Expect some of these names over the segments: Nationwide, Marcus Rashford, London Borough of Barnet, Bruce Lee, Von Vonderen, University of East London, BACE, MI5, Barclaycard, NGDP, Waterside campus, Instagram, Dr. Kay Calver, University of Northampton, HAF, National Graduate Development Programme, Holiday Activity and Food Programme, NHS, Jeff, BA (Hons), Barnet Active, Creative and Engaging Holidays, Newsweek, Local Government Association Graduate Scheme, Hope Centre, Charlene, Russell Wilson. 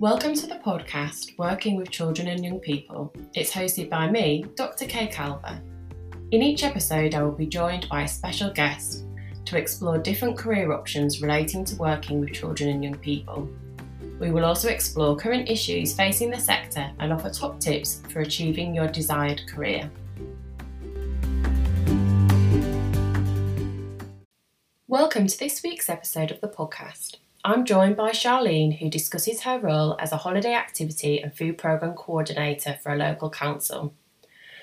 Welcome to the podcast Working with Children and Young People. It's hosted by me, Dr. Kay Calver. In each episode, I will be joined by a special guest to explore different career options relating to working with children and young people. We will also explore current issues facing the sector and offer top tips for achieving your desired career. Welcome to this week's episode of the podcast. I'm joined by Charlene, who discusses her role as a holiday activity and food programme coordinator for a local council.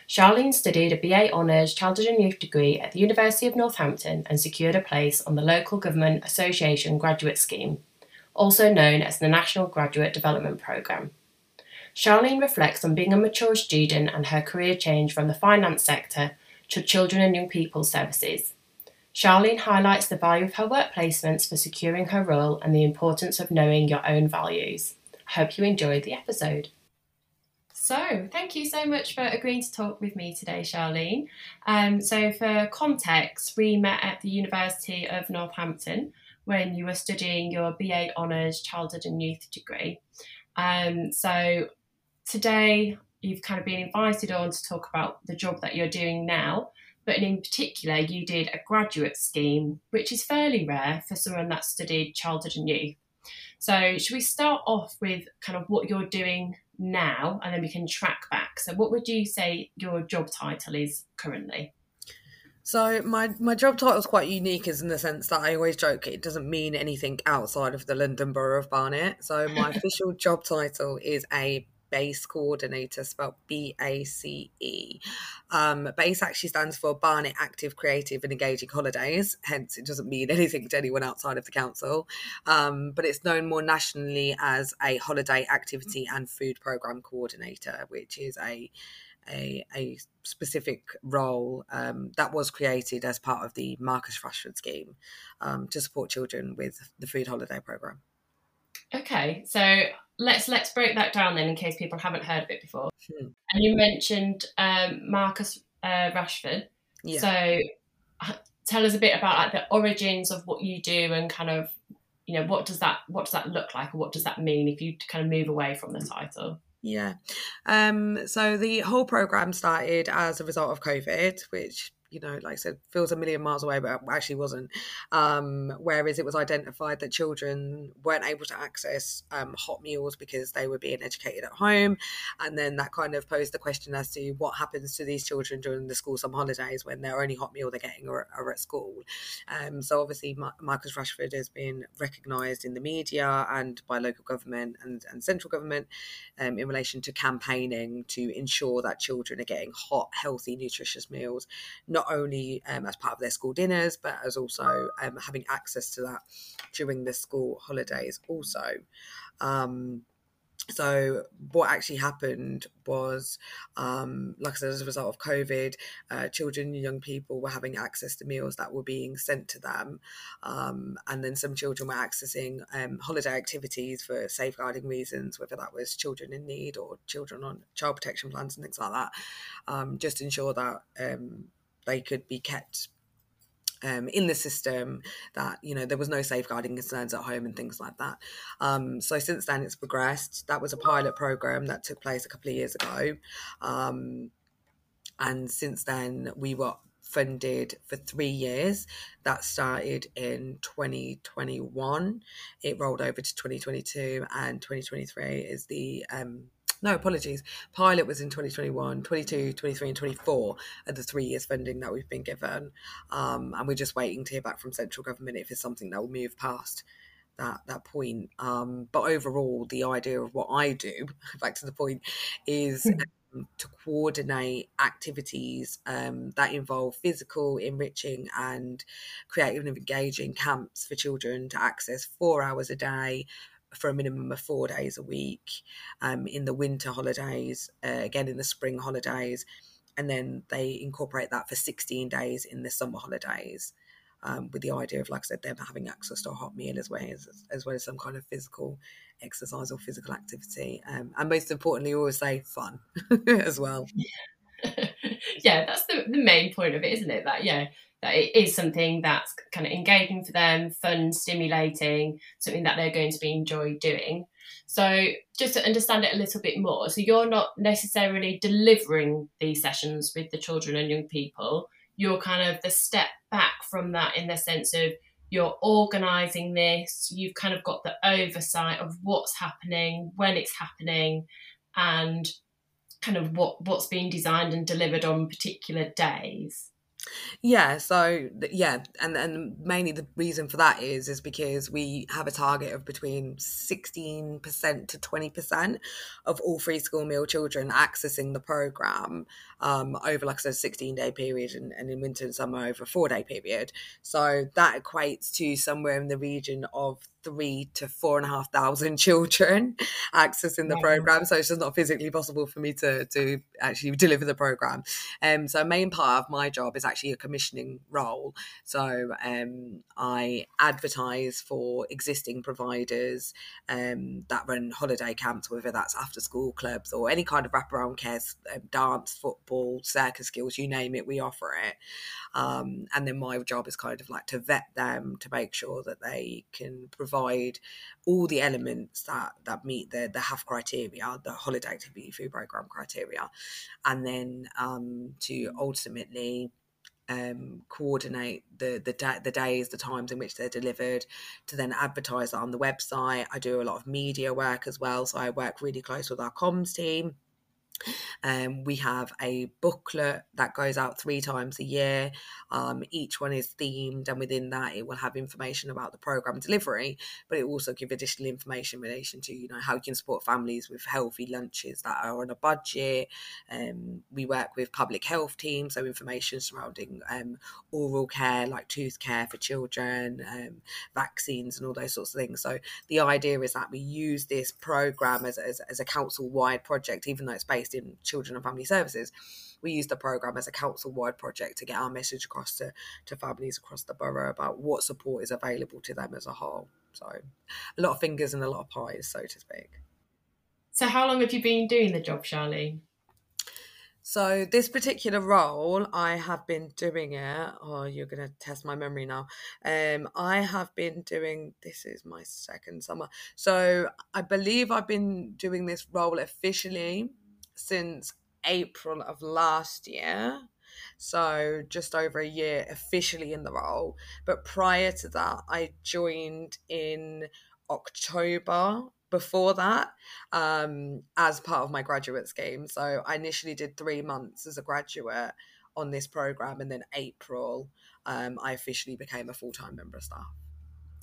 Charlene studied a BA Honours Childhood and Youth degree at the University of Northampton and secured a place on the Local Government Association Graduate Scheme, also known as the National Graduate Development Programme. Charlene reflects on being a mature student and her career change from the finance sector to children and young people services. Charlene highlights the value of her work placements for securing her role and the importance of knowing your own values. I hope you enjoyed the episode. So, thank you so much for agreeing to talk with me today, Charlene. So for context, we met at the University of Northampton when you were studying your BA Honours Childhood and Youth degree. So today you've kind of been invited on to talk about the job that you're doing now. But in particular, you did a graduate scheme, which is fairly rare for someone that studied childhood and youth. So should we start off with kind of what you're doing now, and then we can track back? So what would you say your job title is currently? So my job title is quite unique, is in the sense that I always joke it doesn't mean anything outside of the London Borough of Barnet. So my official job title is a BACE coordinator, spelled B-A-C-E. BACE actually stands for Barnet Active, Creative and Engaging Holidays, hence it doesn't mean anything to anyone outside of the council, but it's known more nationally as a holiday activity and food programme coordinator, which is a specific role that was created as part of the Marcus Rashford scheme to support children with the food holiday programme. Okay, so let's break that down then, in case people haven't heard of it before. Sure. And you mentioned Marcus Rashford. Yeah. So tell us a bit about like the origins of what you do, and kind of, you know, what does that look like, or what does that mean if you kind of move away from the title? Yeah. So the whole programme started as a result of COVID, which, you know, like I said, feels a million miles away, but actually wasn't. Whereas it was identified that children weren't able to access hot meals because they were being educated at home. And then that kind of posed the question as to what happens to these children during the school summer holidays when their only hot meal they're getting are at school. So obviously Marcus Rashford has been recognised in the media and by local government and central government in relation to campaigning to ensure that children are getting hot, healthy, nutritious meals, not only as part of their school dinners, but as also having access to that during the school holidays also. So what actually happened was, like I said, as a result of COVID, children and young people were having access to meals that were being sent to them. And then some children were accessing holiday activities for safeguarding reasons, whether that was children in need or children on child protection plans and things like that, just to ensure that they could be kept in the system, that, you know, there was no safeguarding concerns at home and things like that. So since then it's progressed. That was a pilot program that took place a couple of years ago. And since then we were funded for 3 years. That started in 2021. It rolled over to 2022, and 2023 is the Pilot was in 2021, 22, 23 and 24 are the 3 years funding that we've been given. And we're just waiting to hear back from central government if it's something that will move past that point. But overall, the idea of what I do, back to the point, is to coordinate activities that involve physical, enriching and creative and engaging camps for children to access 4 hours a day for a minimum of 4 days a week, in the winter holidays, again in the spring holidays, and then they incorporate that for 16 days in the summer holidays, with the idea of, like I said, them having access to a hot meal as well as some kind of physical exercise or physical activity, and most importantly, we always say fun as well. Yeah, yeah, that's the main point of it, isn't it? That, yeah, that it is something that's kind of engaging for them, fun, stimulating, something that they're going to be enjoy doing. So just to understand it a little bit more, so you're not necessarily delivering these sessions with the children and young people. You're kind of the step back from that, in the sense of you're organising this, you've kind of got the oversight of what's happening, when it's happening, and kind of what's being designed and delivered on particular days. Yeah, so yeah, and mainly the reason for that is because we have a target of between 16% to 20% of all free school meal children accessing the programme over, like I said, 16-day period, and in winter and summer over a 4-day period. So that equates to somewhere in the region of 3,000 to 4,500 children accessing the programme. So it's just not physically possible for me to actually deliver the programme. So a main part of my job is actually a commissioning role. So I advertise for existing providers that run holiday camps, whether that's after school clubs or any kind of wraparound care, dance, football, circus skills, you name it, we offer it. And then my job is kind of like to vet them to make sure that they can provide all the elements that meet the HAF criteria, the holiday activity food programme criteria, and then to ultimately coordinate the days, the times in which they're delivered, to then advertise that on the website. I do a lot of media work as well, so I work really close with our comms team. We have a booklet that goes out 3 times a year. Each one is themed, and within that it will have information about the programme delivery, but it will also give additional information in relation to, you know, how you can support families with healthy lunches that are on a budget. We work with public health teams, so information surrounding oral care, like tooth care for children, vaccines and all those sorts of things. So the idea is that we use this programme as a council-wide project, even though it's based in Children and Family Services. We use the programme as a council-wide project to get our message across to families across the borough about what support is available to them as a whole. So a lot of fingers and a lot of pies, so to speak. So how long have you been doing the job, Charlene? So this particular role, I have been doing it. Oh, you're going to test my memory now. I have been doing, this is my second summer. So I believe I've been doing this role officially since April of last year, so just over a year officially in the role. But prior to that, I joined in October before that as part of my graduate scheme. So I initially did 3 months as a graduate on this programme, and then April I officially became a full-time member of staff.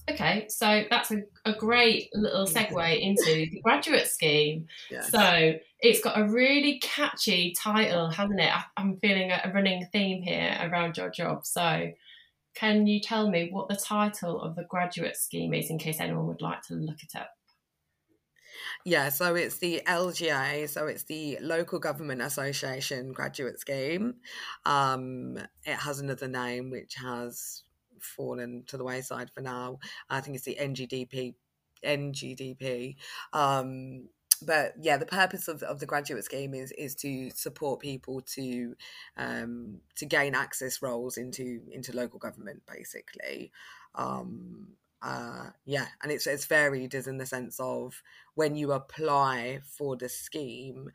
Okay, so that's a great little segue into the graduate scheme. Yes. So it's got a really catchy title, hasn't it? I'm feeling a running theme here around your job. So can you tell me what the title of the graduate scheme is, in case anyone would like to look it up? Yeah, so it's the LGA, so it's the Local Government Association Graduate Scheme. It has another name which has fallen to the wayside for now. I think it's the NGDP. But yeah, the purpose of the graduate scheme is to support people to gain access roles into local government, basically. And it's varied, as in the sense of when you apply for the scheme,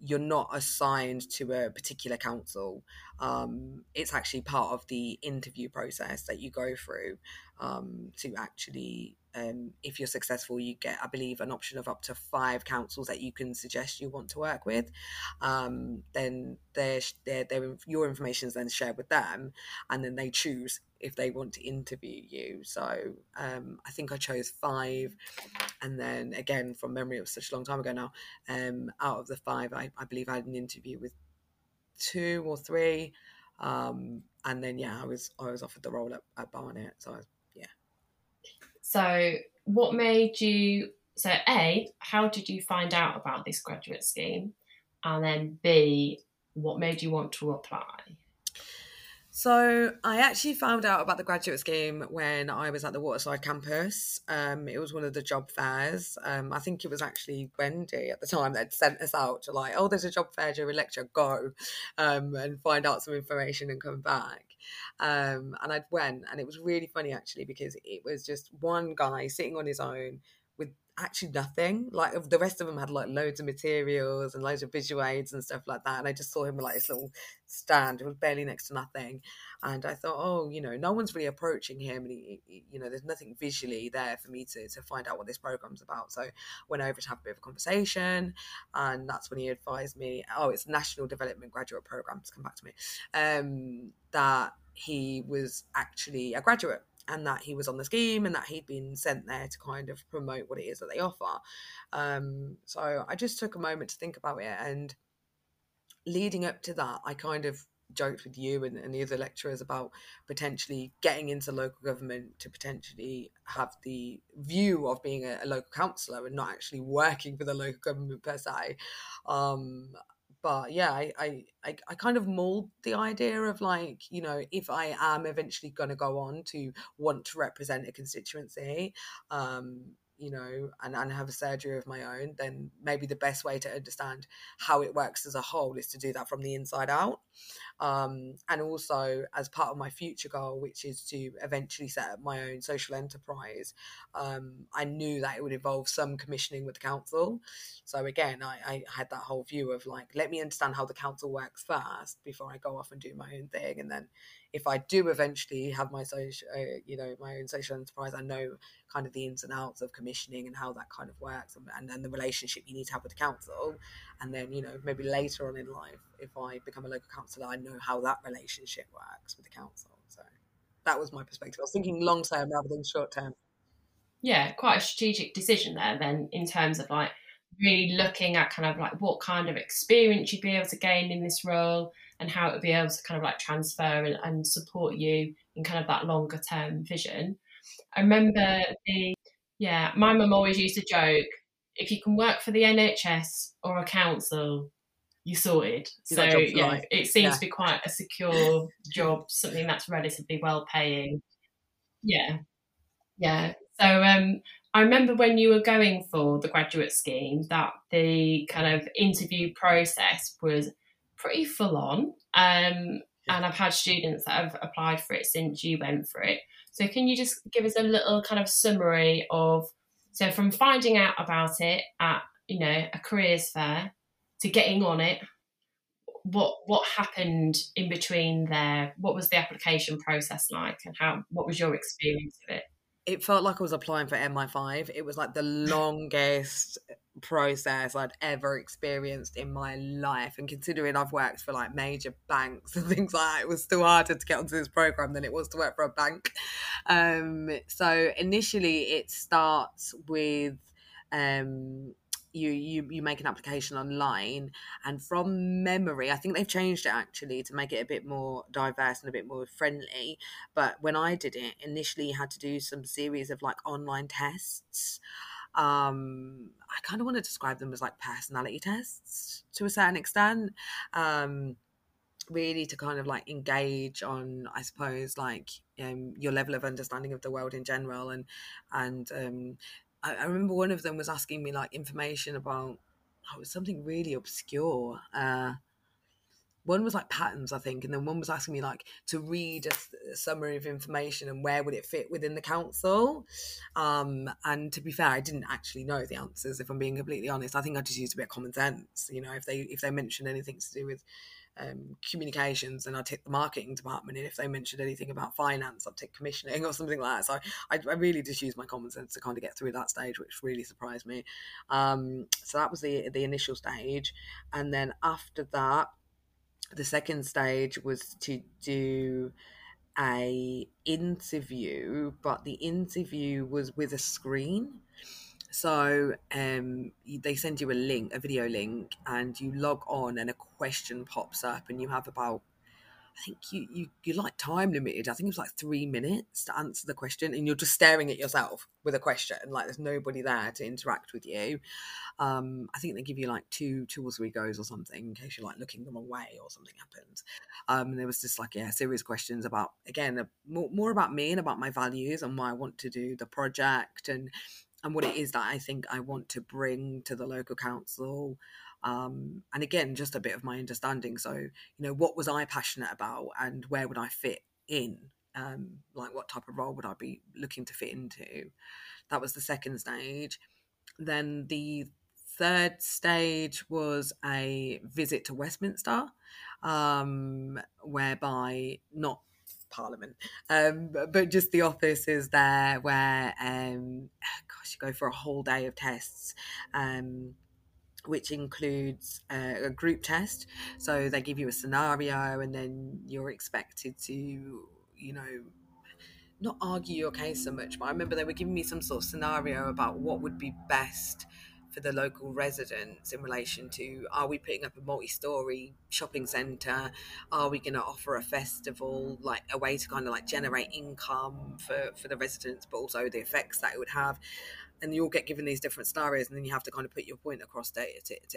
you're not assigned to a particular council. It's actually part of the interview process that you go through to actually, if you're successful, you get, I believe, an option of up to 5 councils that you can suggest you want to work with. Then your information is then shared with them, and then they choose if they want to interview you. So I think I chose 5, and then again, from memory, it was such a long time ago now, out of the 5 I believe I had an interview with 2 or 3, and then yeah, I was offered the role at Barnet. So what made you, so A, how did you find out about this graduate scheme, and then B, what made you want to apply? So I actually found out about the graduate scheme when I was at the Waterside campus. It was one of the job fairs. I think it was actually Wendy at the time that sent us out to, like, oh, there's a job fair during lecture, go and find out some information and come back. And I went, and it was really funny, actually, because it was just one guy sitting on his own with actually nothing. Like the rest of them had like loads of materials and loads of visual aids and stuff like that. And I just saw him with like this little stand. It was barely next to nothing. And I thought, oh, you know, no one's really approaching him. And, he, you know, there's nothing visually there for me to find out what this program's about. So I went over to have a bit of a conversation. And that's when he advised me, oh, it's National Development Graduate Programme, come back to me, that he was actually a graduate, and that he was on the scheme, and that he'd been sent there to kind of promote what it is that they offer. So I just took a moment to think about it. And leading up to that, I kind of joked with you and the other lecturers about potentially getting into local government to potentially have the view of being a local councillor and not actually working for the local government per se. But yeah, I kind of mulled the idea of like, you know, if I am eventually going to go on to want to represent a constituency, you know, and have a surgery of my own, then maybe the best way to understand how it works as a whole is to do that from the inside out. And also as part of my future goal, which is to eventually set up my own social enterprise, I knew that it would involve some commissioning with the council. So again, I had that whole view of like, let me understand how the council works first before I go off and do my own thing. And then if I do eventually have my social, you know, my own social enterprise, I know kind of the ins and outs of commissioning and how that kind of works, and the relationship you need to have with the council. And then, you know, maybe later on in life, if I become a local councillor, I know how that relationship works with the council. So that was my perspective. I was thinking long term rather than short term. Yeah, quite a strategic decision there then, in terms of like really looking at kind of like what kind of experience you'd be able to gain in this role, and how it would be able to kind of like transfer and support you in kind of that longer term vision. I remember my mum always used to joke, if you can work for the NHS or a council, you're sorted. So yeah, it seems to be quite a secure job, something that's relatively well paying. Yeah. Yeah. So I remember when you were going for the graduate scheme that the kind of interview process was pretty full on, and I've had students that have applied for it since you went for it. So can you just give us a little kind of summary of, so from finding out about it at, you know, a careers fair to getting on it, what happened in between there? What was the application process like, and what was your experience of it? It felt like I was applying for MI5. It was like the longest process I'd ever experienced in my life, and considering I've worked for like major banks and things like that, it was still harder to get onto this program than it was to work for a bank. So initially it starts with you make an application online, and from memory I think they've changed it actually to make it a bit more diverse and a bit more friendly, but when I did it initially you had to do some series of like online tests. I kind of want to describe them as like personality tests to a certain extent, really to kind of like engage on, I suppose, like your level of understanding of the world in general. And I remember one of them was asking me like information about, it was something really obscure. One was like patterns, I think, and then one was asking me like to read a summary of information and where would it fit within the council. And to be fair, I didn't actually know the answers, if I'm being completely honest. I think I just used a bit of common sense. You know, if they mentioned anything to do with communications, and I'd tick the marketing department, and if they mentioned anything about finance, I'd tick commissioning or something like that. So I really just used my common sense to kind of get through that stage, which really surprised me. So that was the initial stage, and then after that, the second stage was to do a interview, but the interview was with a screen. So they send you a video link, and you log on and a question pops up, and you have about, I think you like time limited. I think it was like 3 minutes to answer the question, and you're just staring at yourself with a question. Like there's nobody there to interact with you. I think they give you like two or three goes or something in case you're like looking the wrong way or something happens. And there was just like serious questions about, again, more about me and about my values and why I want to do the project and what it is that I think I want to bring to the local council. And again, just a bit of my understanding. So, you know, what was I passionate about and where would I fit in? Like what type of role would I be looking to fit into? That was the second stage. Then the third stage was a visit to Westminster, whereby not Parliament, but just the office is there, where you go for a whole day of tests, which includes a group test. So they give you a scenario and then you're expected to, you know, not argue your case so much, but I remember they were giving me some sort of scenario about what would be best for the local residents in relation to, are we putting up a multi-storey shopping centre, are we going to offer a festival, like a way to kind of like generate income for the residents, but also the effects that it would have. And you all get given these different scenarios, and then you have to kind of put your point across to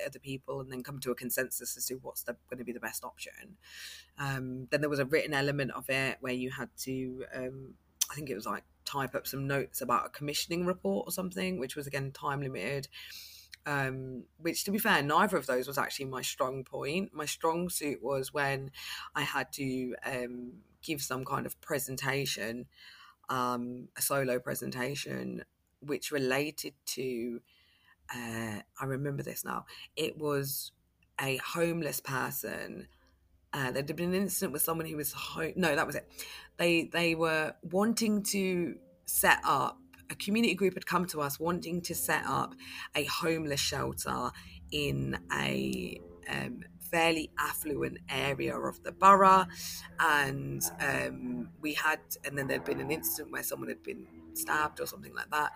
other people and then come to a consensus as to what's going to be the best option. Then there was a written element of it where you had to I think it was like type up some notes about a commissioning report or something, which was again time limited, which to be fair, neither of those was actually my strong point. My strong suit was when I had to give some kind of presentation, a solo presentation, which related to, I remember this now, it was a homeless person. There had been an incident with someone who was They were wanting to set up, a community group had come to us wanting to set up a homeless shelter in a fairly affluent area of the borough, and then there'd been an incident where someone had been stabbed or something like that,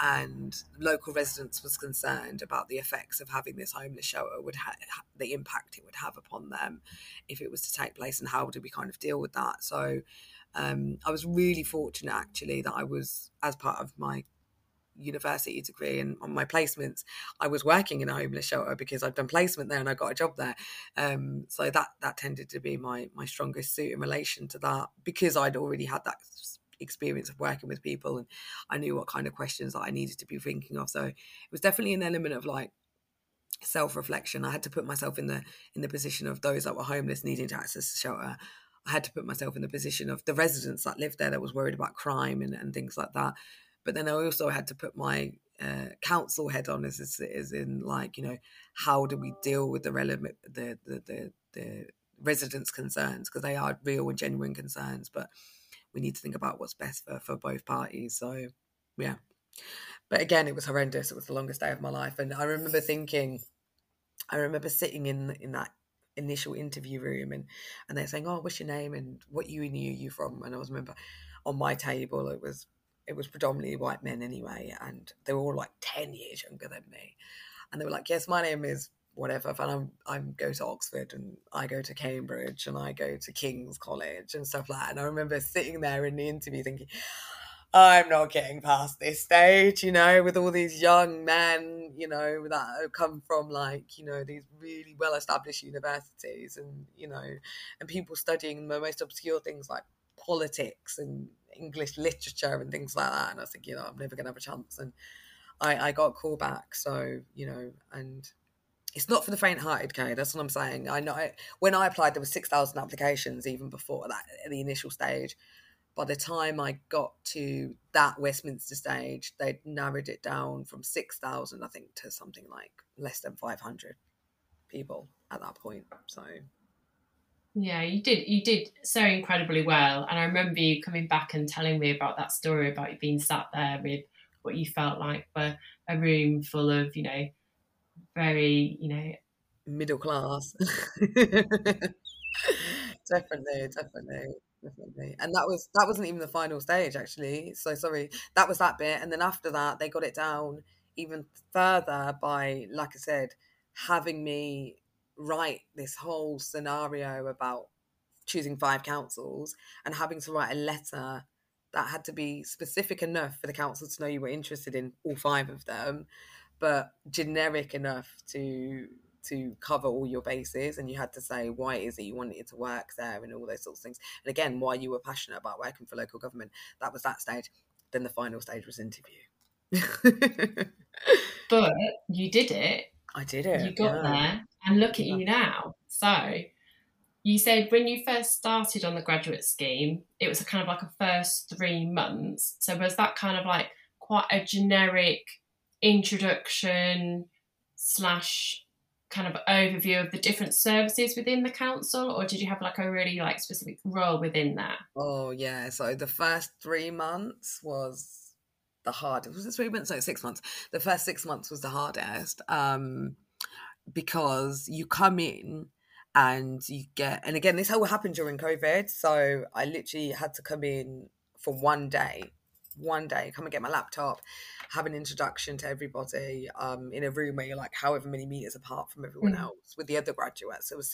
and local residents was concerned about the effects of having this homeless shelter, the impact it would have upon them if it was to take place, and how do we kind of deal with that. So I was really fortunate actually that I was, as part of my university degree and on my placements, I was working in a homeless shelter because I'd done placement there and I got a job there, so that tended to be my strongest suit in relation to that, because I'd already had that experience of working with people and I knew what kind of questions that I needed to be thinking of. So it was definitely an element of like self-reflection. I had to put myself in the position of those that were homeless needing to access the shelter. I had to put myself in the position of the residents that lived there that was worried about crime and things like that. But then I also had to put my council head on, as in like, you know, how do we deal with the residents' concerns, because they are real and genuine concerns, but we need to think about what's best for both parties. So yeah, but again, it was horrendous. It was the longest day of my life, and I remember sitting in that initial interview room, and they're saying, oh, what's your name and what uni are you from? And I was, remember, on my table it was predominantly white men anyway, and they were all like 10 years younger than me, and they were like, yes, my name is whatever, and I go to Oxford, and I go to Cambridge, and I go to King's College and stuff like that. And I remember sitting there in the interview thinking, I'm not getting past this stage, you know, with all these young men, you know, that come from like, you know, these really well-established universities, and, you know, and people studying the most obscure things like politics and English literature and things like that. And I was thinking, you know, I'm never going to have a chance. And I got a call back. So, you know, and it's not for the faint-hearted, Kay. That's what I'm saying. I know when I applied, there were 6,000 applications even before that, at the initial stage. By the time I got to that Westminster stage, they'd narrowed it down from 6,000, I think, to something like less than 500 people at that point. So, yeah, you did so incredibly well. And I remember you coming back and telling me about that story about you being sat there with what you felt like were a room full of, you know, very, you know, middle class. definitely. And that wasn't even the final stage actually, so sorry, that was that bit. And then after that, they got it down even further by, like I said, having me write this whole scenario about choosing 5 councils and having to write a letter that had to be specific enough for the council to know you were interested in all 5 of them, but generic enough to cover all your bases. And you had to say why it is it you wanted to work there and all those sorts of things. And again, why you were passionate about working for local government. That was that stage. Then the final stage was interview. But you did it. I did it. You got there. And look at you now. So you said when you first started on the graduate scheme, it was kind of like a first 3 months. So was that kind of like quite a generic introduction / kind of overview of the different services within the council, or did you have like a really like specific role within that? Oh yeah, so the first 3 months was the hardest. Was it 3 months? No, 6 months. The first 6 months was the hardest because you come in and you get, and again, this all happened during COVID. So I literally had to come in for one day, come and get my laptop, have an introduction to everybody in a room where you're like however many meters apart from everyone else with the otother graduates. It was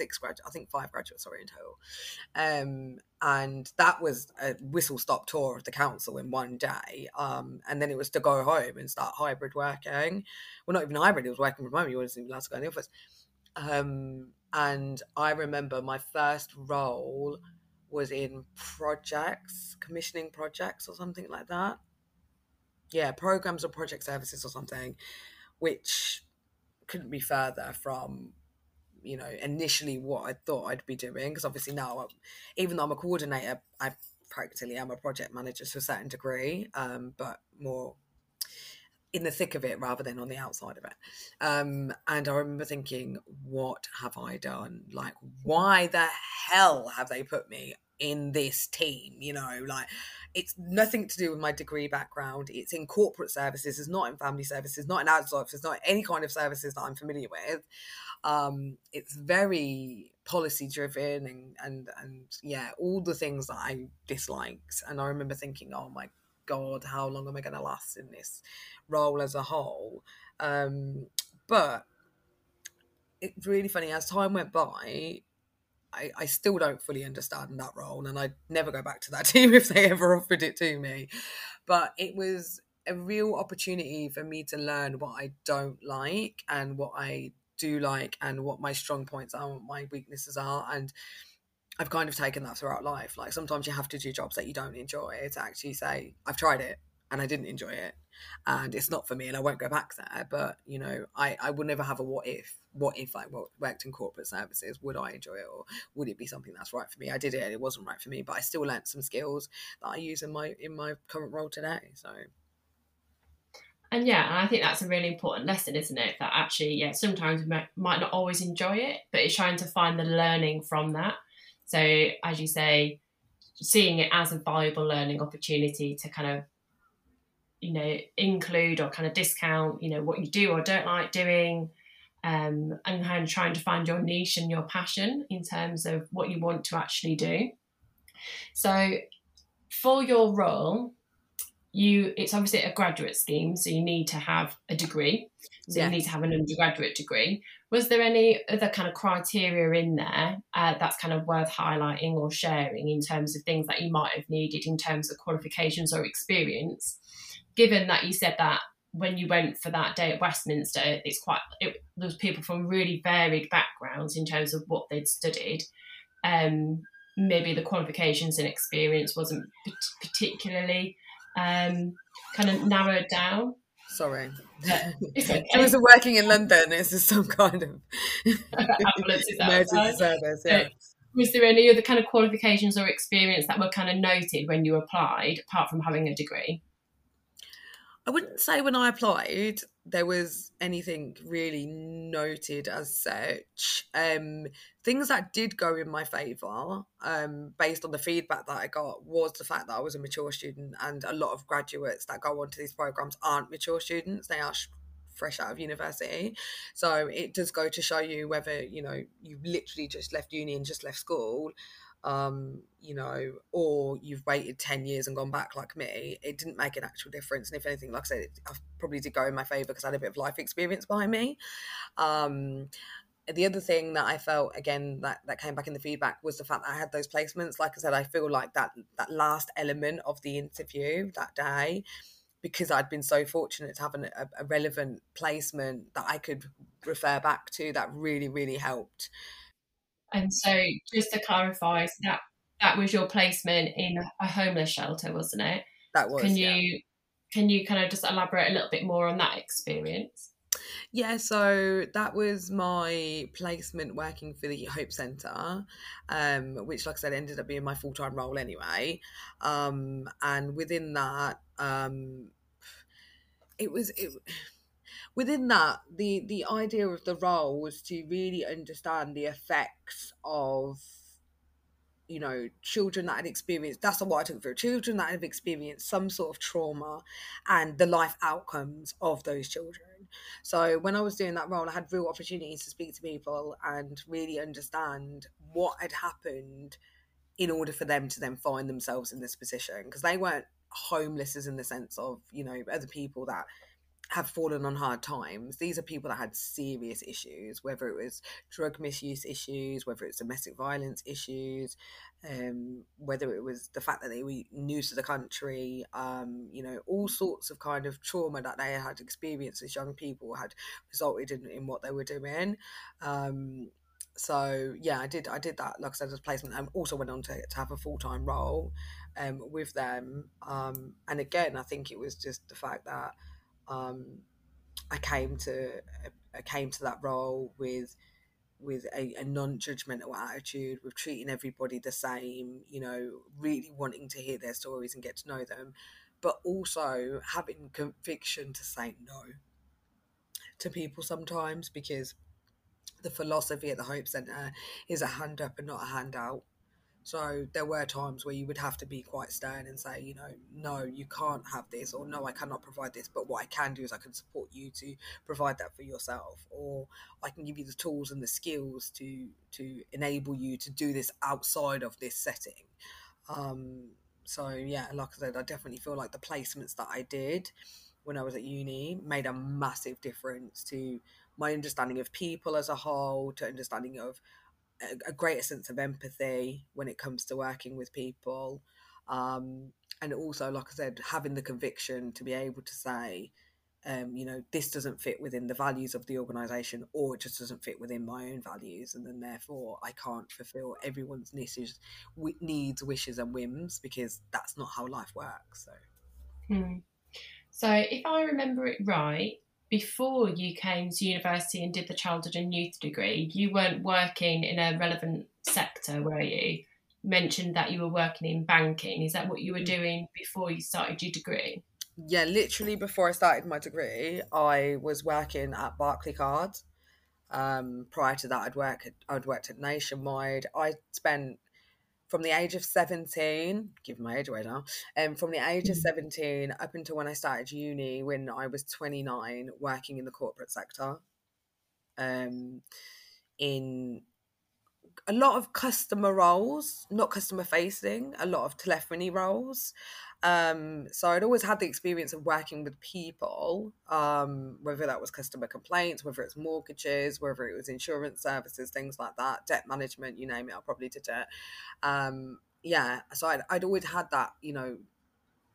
five graduates, sorry, in total. And that was a whistle-stop tour of the council in one day. And then it was to go home and start hybrid working. Well, not even hybrid, it was working from home. You weren't even allowed to go in the office. And I remember my first role was in projects, commissioning projects or something like that. Yeah, programs or project services or something, which couldn't be further from, you know, initially what I thought I'd be doing. Because obviously now, even though I'm a coordinator, I practically am a project manager to a certain degree, but more in the thick of it rather than on the outside of it. And I remember thinking, what have I done? Like, why the hell have they put me in this team? You know, like, it's nothing to do with my degree background. It's in corporate services. It's not in family services, not in adult services, not any kind of services that I'm familiar with. It's very policy driven and yeah, all the things that I disliked. And I remember thinking, oh my God, how long am I going to last in this role as a whole? But it's really funny, as time went by, I still don't fully understand that role, and I'd never go back to that team if they ever offered it to me. But it was a real opportunity for me to learn what I don't like and what I do like and what my strong points are and what my weaknesses are. And I've kind of taken that throughout life. Like, sometimes you have to do jobs that you don't enjoy to actually say, I've tried it and I didn't enjoy it and it's not for me and I won't go back there. But, you know, I would never have a what if. What if I worked in corporate services? Would I enjoy it, or would it be something that's right for me? I did it and it wasn't right for me, but I still learnt some skills that I use in my current role today. So. And yeah, and I think that's a really important lesson, isn't it? That actually, yeah, sometimes we might not always enjoy it, but it's trying to find the learning from that. So as you say, seeing it as a valuable learning opportunity to kind of, you know, include or kind of discount, you know, what you do or don't like doing, and kind of trying to find your niche and your passion in terms of what you want to actually do. So for your role, it's obviously a graduate scheme, so you need to have a degree. So yes. You need to have an undergraduate degree. Was there any other kind of criteria in there that's kind of worth highlighting or sharing in terms of things that you might have needed in terms of qualifications or experience, given that you said that when you went for that day at Westminster, there's people from really varied backgrounds in terms of what they'd studied. Maybe the qualifications and experience wasn't particularly kind of narrowed down. Sorry. Okay. I was working in London. It's just some kind of emergency service. Yeah. Was there any other kind of qualifications or experience that were kind of noted when you applied, apart from having a degree? I wouldn't say when I applied there was anything really noted as such. Things that did go in my favour, based on the feedback that I got, was the fact that I was a mature student, and a lot of graduates that go onto these programmes aren't mature students. They are fresh out of university. So it does go to show you whether, you know, you've literally just left uni and just left school, you know, or you've waited 10 years and gone back like me. It didn't make an actual difference. And if anything, like I said, I probably did go in my favour because I had a bit of life experience behind me. The other thing that I felt, again, that came back in the feedback, was the fact that I had those placements. Like I said, I feel like that last element of the interview that day, because I'd been so fortunate to have a relevant placement that I could refer back to, that really, really helped. And so, just to clarify, so that was your placement in a homeless shelter, wasn't it? That was. Can you kind of just elaborate a little bit more on that experience? Yeah, so that was my placement working for the Hope Centre, which, like I said, ended up being my full-time role anyway. And within that, it was Within that, the idea of the role was to really understand the effects of, you know, children that had experienced, that's what I took for children that have experienced some sort of trauma and the life outcomes of those children. So when I was doing that role, I had real opportunities to speak to people and really understand what had happened in order for them to then find themselves in this position, because they weren't homelesses in the sense of, you know, other people that have fallen on hard times. These are people that had serious issues, whether it was drug misuse issues, whether it's domestic violence issues, whether it was the fact that they were new to the country, you know, all sorts of kind of trauma that they had experienced as young people had resulted in what they were doing. So yeah, I did that, like I said, as a placement, and also went on to have a full-time role with them. And again, I think it was just the fact that I came to that role with a non-judgmental attitude, with treating everybody the same, you know, really wanting to hear their stories and get to know them, but also having conviction to say no to people sometimes, because the philosophy at the Hope Centre is a hand up and not a hand out. So there were times where you would have to be quite stern and say, you know, no, you can't have this, or no, I cannot provide this, but what I can do is I can support you to provide that for yourself, or I can give you the tools and the skills to enable you to do this outside of this setting. So yeah, like I said, I definitely feel like the placements that I did when I was at uni made a massive difference to my understanding of people as a whole, to understanding of a greater sense of empathy when it comes to working with people, and also, like I said, having the conviction to be able to say, you know, this doesn't fit within the values of the organisation, or it just doesn't fit within my own values, and then therefore I can't fulfil everyone's needs, wishes and whims, because that's not how life works. So if I remember it right, before you came to university and did the childhood and youth degree, you weren't working in a relevant sector, were you? You mentioned that you were working in banking. Is that what you were doing before you started your degree? Yeah, literally before I started my degree, I was working at Barclaycard. Prior to that, I'd worked at Nationwide. I spent from the age of 17, giving my age away now, from the age of 17 up until when I started uni, when I was 29, working in the corporate sector, in a lot of customer roles, not customer facing, a lot of telephony roles. So I'd always had the experience of working with people, whether that was customer complaints, whether it's mortgages, whether it was insurance services, things like that, debt management, you name it, I probably did it. Yeah, so I'd always had that, you know,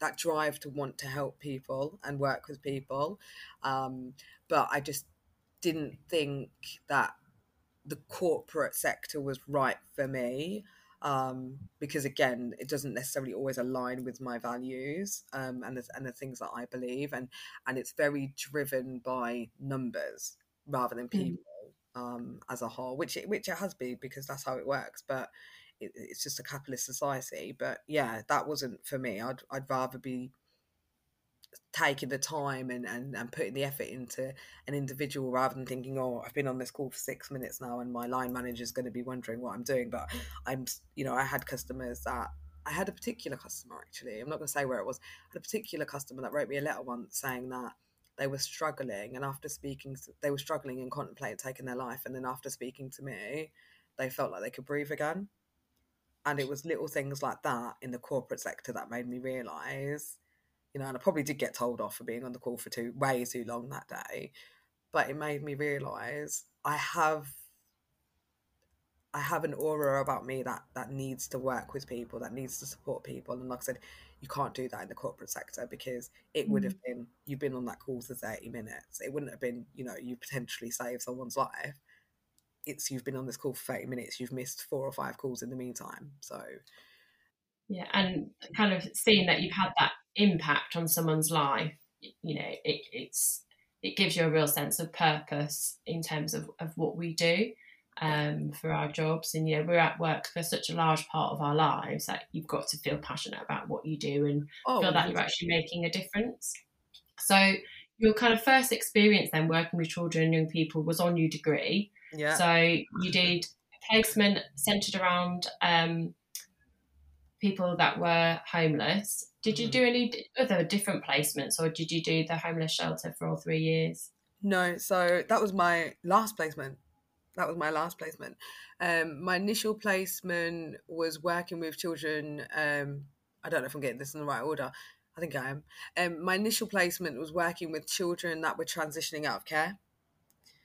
that drive to want to help people and work with people. But I just didn't think that the corporate sector was right for me, because again, it doesn't necessarily always align with my values, and the things that I believe, and it's very driven by numbers rather than people as a whole, which it has been, because that's how it works, but it's just a capitalist society. But yeah, that wasn't for me. I'd rather be taking the time and putting the effort into an individual, rather than thinking, oh, I've been on this call for 6 minutes now and my line manager is going to be wondering what I'm doing. But I had a particular customer, actually, I'm not going to say where it was, I had a particular customer that wrote me a letter once saying that they were struggling, and after speaking, they were struggling and contemplating taking their life, and then after speaking to me, they felt like they could breathe again. And it was little things like that in the corporate sector that made me realise, you know, and I probably did get told off for being on the call for way too long that day, but it made me realise I have an aura about me that needs to work with people, that needs to support people. And like I said, you can't do that in the corporate sector, because it would have been, you've been on that call for 30 minutes. It wouldn't have been, you know, you potentially saved someone's life. It's you've been on this call for 30 minutes, you've missed 4 or 5 calls in the meantime. So yeah, and kind of seeing that you've had that impact on someone's life, you know, it gives you a real sense of purpose in terms of what we do for our jobs. And, you know, we're at work for such a large part of our lives that you've got to feel passionate about what you do and feel that you're actually making a difference. So your kind of first experience then working with children and young people was on your degree. Yeah. So you did a placement centred around people that were homeless. Did you do any other different placements, or did you do the homeless shelter for all 3 years? No, so that was my last placement. My initial placement was working with children. I don't know if I'm getting this in the right order. I think I am. My initial placement was working with children that were transitioning out of care.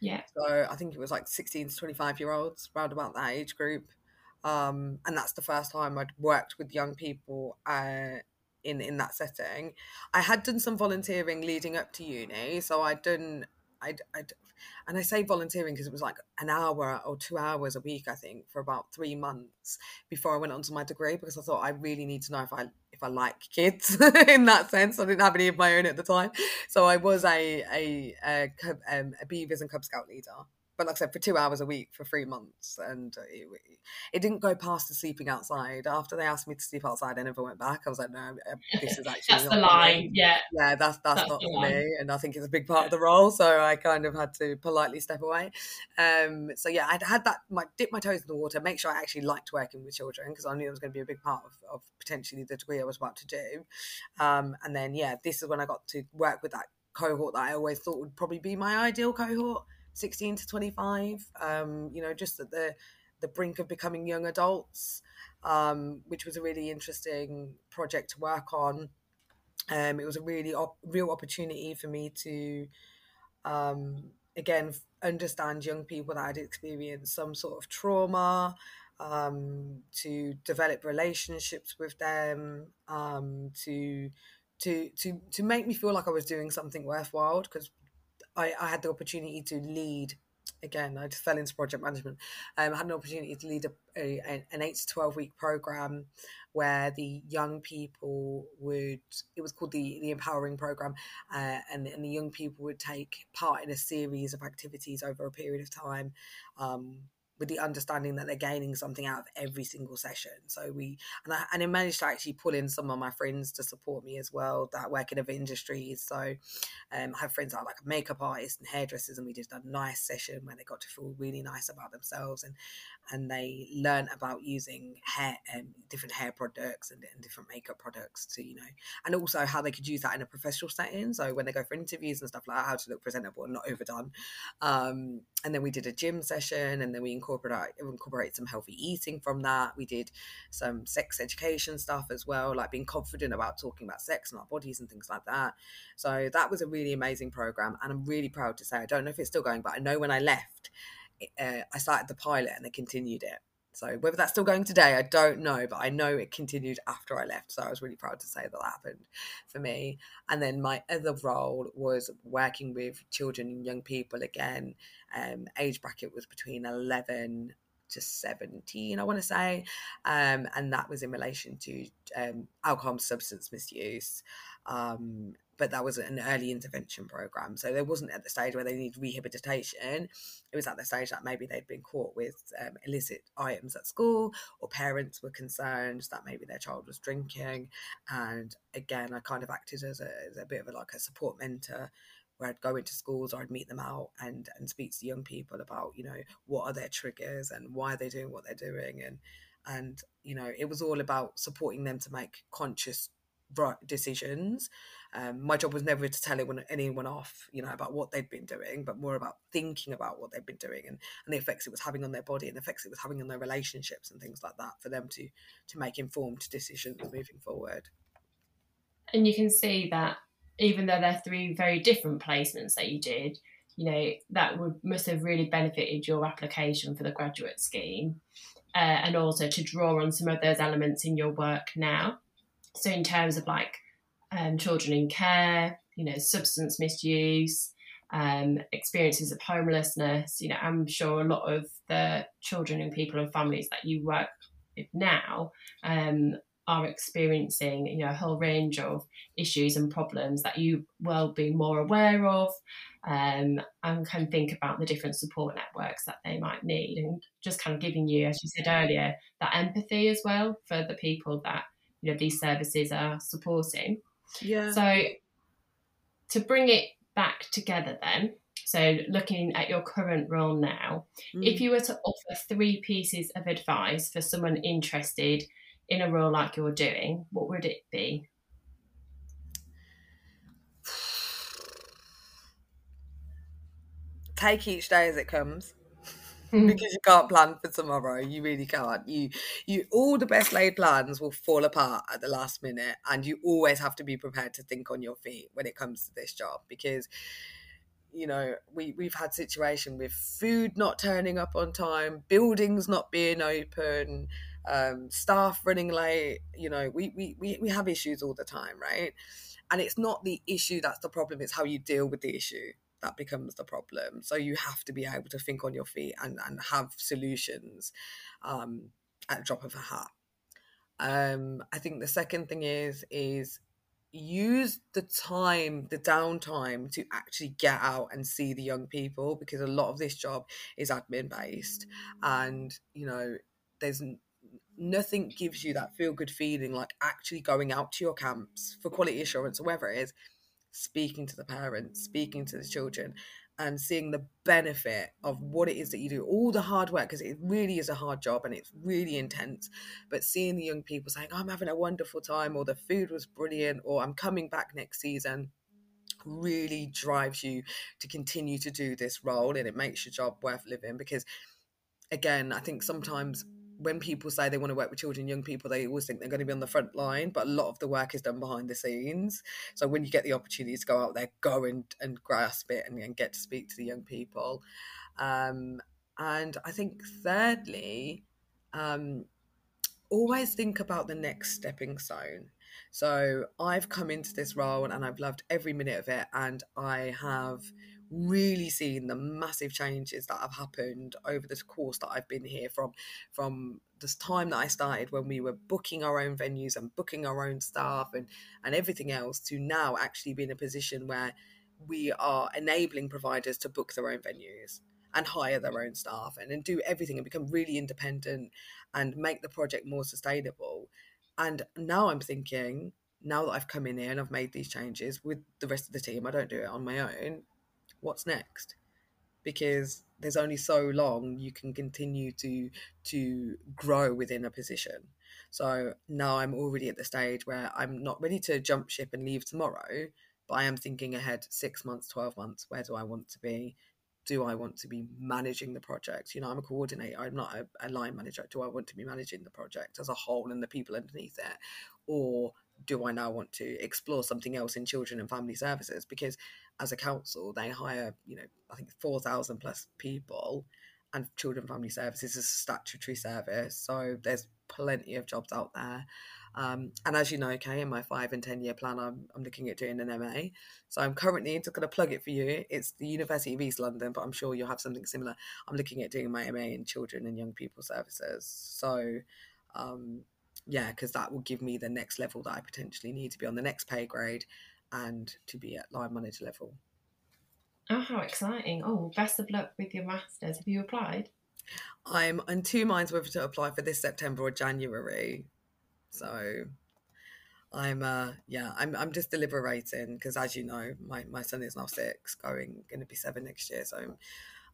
Yeah. So I think it was like 16 to 25-year-olds, round about that age group. And that's the first time I'd worked with young people in that setting. I had done some volunteering leading up to uni. So and I say volunteering because it was like an hour or 2 hours a week, I think, for about 3 months before I went on to my degree, because I thought I really need to know if I like kids in that sense. I didn't have any of my own at the time. So I was a Beavers and Cub Scout leader. But like I said, for 2 hours a week for 3 months. And it didn't go past the sleeping outside. After they asked me to sleep outside, I never went back. I was like, no, this is actually that's not the line, me. Yeah. Yeah, that's not for me. And I think it's a big part of the role. So I kind of had to politely step away. So yeah, I'd had that, dip my toes in the water, make sure I actually liked working with children, because I knew it was going to be a big part of potentially the degree I was about to do. And then, yeah, this is when I got to work with that cohort that I always thought would probably be my ideal cohort. 16 to 25, just at the brink of becoming young adults, which was a really interesting project to work on. It was a really real opportunity for me to, again, understand young people that had experienced some sort of trauma, to develop relationships with them, to make me feel like I was doing something worthwhile, because I had the opportunity to lead, again, I just fell into project management. I had an opportunity to lead an 8 to 12 week programme where the young people it was called the Empowering Programme, and the young people would take part in a series of activities over a period of time, with the understanding that they're gaining something out of every single session. So I managed to actually pull in some of my friends to support me as well that work in other industries. So I have friends that are like makeup artists and hairdressers, and we did a nice session where they got to feel really nice about themselves, and they learn about using hair and different hair products and different makeup products to, and also how they could use that in a professional setting. So when they go for interviews and stuff like that, how to look presentable and not overdone. And then we did a gym session, and then we incorporate some healthy eating from that. We did some sex education stuff as well, like being confident about talking about sex and our bodies and things like that. So that was a really amazing program, and I'm really proud to say, I don't know if it's still going, but I know when I left, I started the pilot and they continued it. So whether that's still going today, I don't know, but I know it continued after I left. So I was really proud to say that happened for me. And then my other role was working with children and young people again. Age bracket was between 11 to 17, I want to say. And that was in relation to alcohol and substance misuse. But that was an early intervention program. So there wasn't at the stage where they need rehabilitation. It was at the stage that maybe they'd been caught with illicit items at school, or parents were concerned that maybe their child was drinking. And again, I kind of acted as a bit of a support mentor, where I'd go into schools or I'd meet them out and speak to young people about, what are their triggers and why are they doing what they're doing. And it was all about supporting them to make conscious decisions. My job was never to tell anyone off, about what they'd been doing, but more about thinking about what they'd been doing and the effects it was having on their body and the effects it was having on their relationships and things like that, for them to make informed decisions moving forward. And you can see that even though they're 3 very different placements that you did, that must have really benefited your application for the graduate scheme, and also to draw on some of those elements in your work now. So in terms of children in care, substance misuse, experiences of homelessness, I'm sure a lot of the children and people and families that you work with now are experiencing, a whole range of issues and problems that you will be more aware of, and can think about the different support networks that they might need, and just kind of giving you, as you said earlier, that empathy as well for the people that these services are supporting. Yeah. So to bring it back together then, so looking at your current role now, if you were to offer three pieces of advice for someone interested in a role like you're doing, what would it be? Take each day as it comes, because you can't plan for tomorrow. You really can't. You all the best laid plans will fall apart at the last minute, and you always have to be prepared to think on your feet when it comes to this job, because you know, we've had situation with food not turning up on time, buildings not being open, staff running late. You know, we have issues all the time, right? And it's not the issue that's the problem, it's how you deal with the issue that becomes the problem. So you have to be able to think on your feet and have solutions at the drop of a hat. I think the second thing is use the time, the downtime, to actually get out and see the young people, because a lot of this job is admin based, and you know, there's nothing gives you that feel good feeling like actually going out to your camps for quality assurance or whatever it is, speaking to the parents, speaking to the children, and seeing the benefit of what it is that you do, all the hard work, because it really is a hard job and it's really intense, but seeing the young people saying, oh, I'm having a wonderful time, or the food was brilliant, or I'm coming back next season, really drives you to continue to do this role, and it makes your job worth living. Because again, I think sometimes when people say they want to work with children, young people, they always think they're going to be on the front line, but a lot of the work is done behind the scenes. So when you get the opportunity to go out there, go and grasp it and get to speak to the young people. And I think thirdly, always think about the next stepping stone. So I've come into this role and I've loved every minute of it, and I have really seen the massive changes that have happened over this course that I've been here, from this time that I started when we were booking our own venues and booking our own staff and everything else, to now actually be in a position where we are enabling providers to book their own venues and hire their own staff and do everything and become really independent and make the project more sustainable. And now I'm thinking, now that I've come in here and I've made these changes with the rest of the team, I don't do it on my own, what's next? Because there's only so long you can continue to grow within a position. So now I'm already at the stage where I'm not ready to jump ship and leave tomorrow, but I am thinking ahead 6 months, 12 months, where do I want to be? Do I want to be managing the project? You know, I'm a coordinator, I'm not a line manager. Do I want to be managing the project as a whole and the people underneath it? Or do I now want to explore something else in children and family services? Because as a council, they hire, you know, I think 4,000 plus people, and children and family services is a statutory service. So there's plenty of jobs out there. And as you know, Kay, in my 5 and 10 year plan, I'm looking at doing an MA. So I'm currently, just going to plug it for you, it's the University of East London, but I'm sure you'll have something similar. I'm looking at doing my MA in children and young people services. So yeah, because that will give me the next level that I potentially need to be on, the next pay grade, and to be at line manager level. Oh, how exciting. Oh, best of luck with your masters. Have you applied? I'm on two minds whether to apply for this September or January. So I'm just deliberating, because as you know, my son is now 6, gonna be 7 next year. So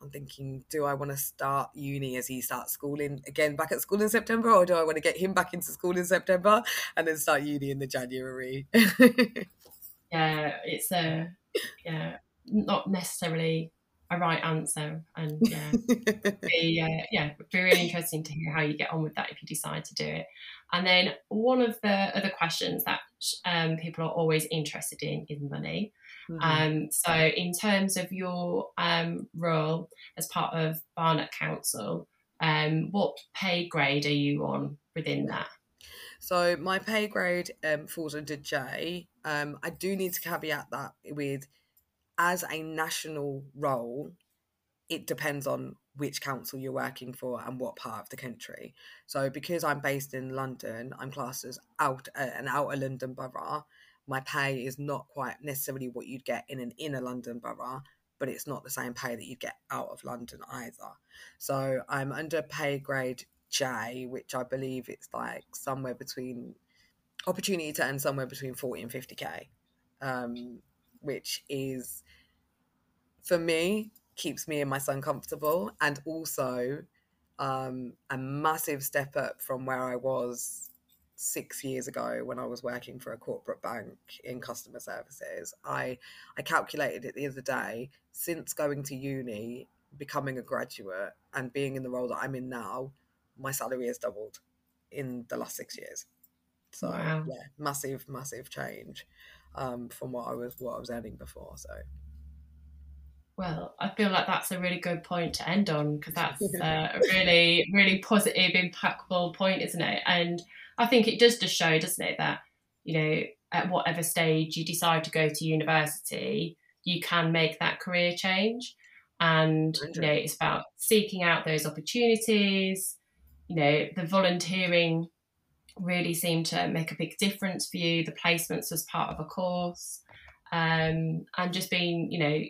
I'm thinking, do I want to start uni as he starts school back at school in September, or do I want to get him back into school in September and then start uni in the January? Yeah, it's not necessarily a right answer, and it'd be really interesting to hear how you get on with that if you decide to do it. And then one of the other questions that people are always interested in is money. Mm-hmm. So in terms of your role as part of Barnet Council, what pay grade are you on within that? So my pay grade falls under J. I do need to caveat that with, as a national role, it depends on which council you're working for and what part of the country. So because I'm based in London, I'm classed as an outer London borough. My pay is not quite necessarily what you'd get in an inner London borough, but it's not the same pay that you'd get out of London either. So I'm under pay grade J, which I believe it's like somewhere between opportunity to earn somewhere between 40 and 50k, which is for me, keeps me and my son comfortable, and also a massive step up from where I was 6 years ago when I was working for a corporate bank in customer services. I calculated it the other day, since going to uni, becoming a graduate and being in the role that I'm in now, my salary has doubled in the last 6 years. So wow. Yeah, massive, massive change from what I was earning before. So, well, I feel like that's a really good point to end on, because that's a really, really positive, impactful point, isn't it? And I think it does just show, doesn't it, that, you know, at whatever stage you decide to go to university, you can make that career change. And, you know, it's about seeking out those opportunities. You know, the volunteering really seemed to make a big difference for you, the placements as part of a course, and just being, you know,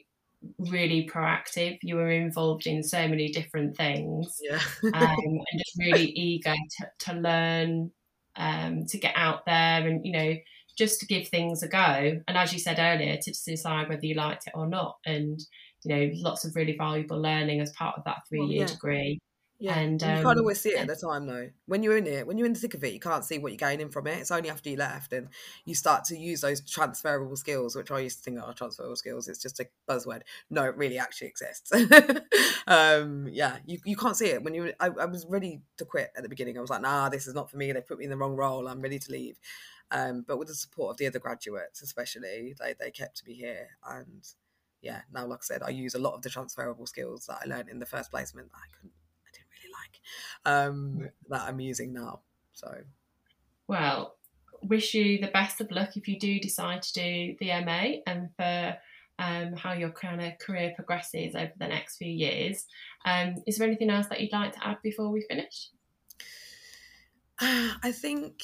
really proactive. You were involved in so many different things, yeah. And just really eager to learn, to get out there and, you know, just to give things a go. And as you said earlier, to decide whether you liked it or not. And, you know, lots of really valuable learning as part of that three-year degree. Yeah, and you can't always see it at the time, though. When you're in it, when you're in the thick of it, you can't see what you're gaining from it. It's only after you left and you start to use those transferable skills, which I used to think are transferable skills. It's just a buzzword. No, it really actually exists. You can't see it. When you, I was ready to quit at the beginning. I was like, nah, this is not for me. They put me in the wrong role. I'm ready to leave. But with the support of the other graduates, especially, they kept me here. And yeah, now, like I said, I use a lot of the transferable skills that I learned in the first placement that I didn't really like that I'm using now. So, well, wish you the best of luck if you do decide to do the MA, and for how your kind of career progresses over the next few years. Is there anything else that you'd like to add before we finish? I think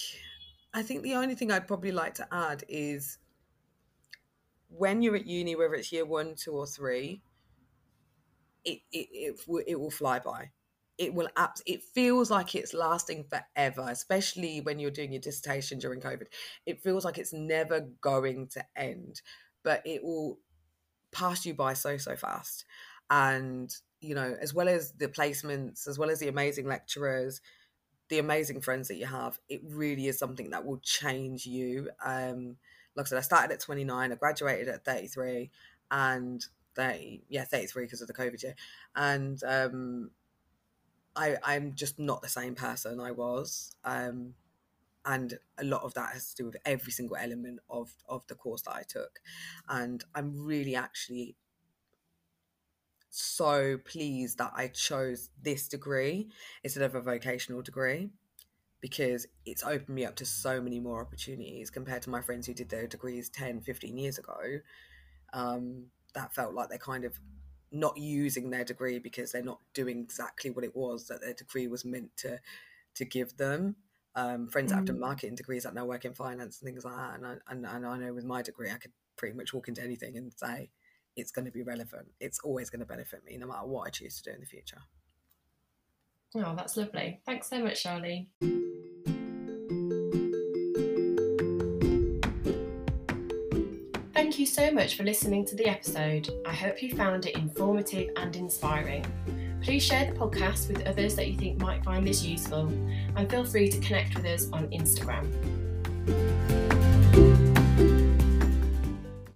the only thing I'd probably like to add is, when you're at uni, whether it's year 1, 2 or 3, it will fly by. It feels like it's lasting forever, especially when you're doing your dissertation during COVID. It feels like it's never going to end, but it will pass you by so, so fast. And, you know, as well as the placements, as well as the amazing lecturers, the amazing friends that you have, it really is something that will change you. Like I said, I started at 29, I graduated at 33 and 33 because of the COVID year. And, I'm just not the same person I was. And a lot of that has to do with every single element of the course that I took. And I'm really actually so pleased that I chose this degree instead of a vocational degree, because it's opened me up to so many more opportunities compared to my friends who did their degrees 10, 15 years ago. That felt like they kind of not using their degree because they're not doing exactly what it was that their degree was meant to give them. Friends that have done marketing degrees that now work in finance and things like that. And I know with my degree, I could pretty much walk into anything and say, it's going to be relevant. It's always going to benefit me no matter what I choose to do in the future. Oh, that's lovely. Thanks so much, Charlene. Thank you so much for listening to the episode. I hope you found it informative and inspiring. Please share the podcast with others that you think might find this useful, and feel free to connect with us on Instagram.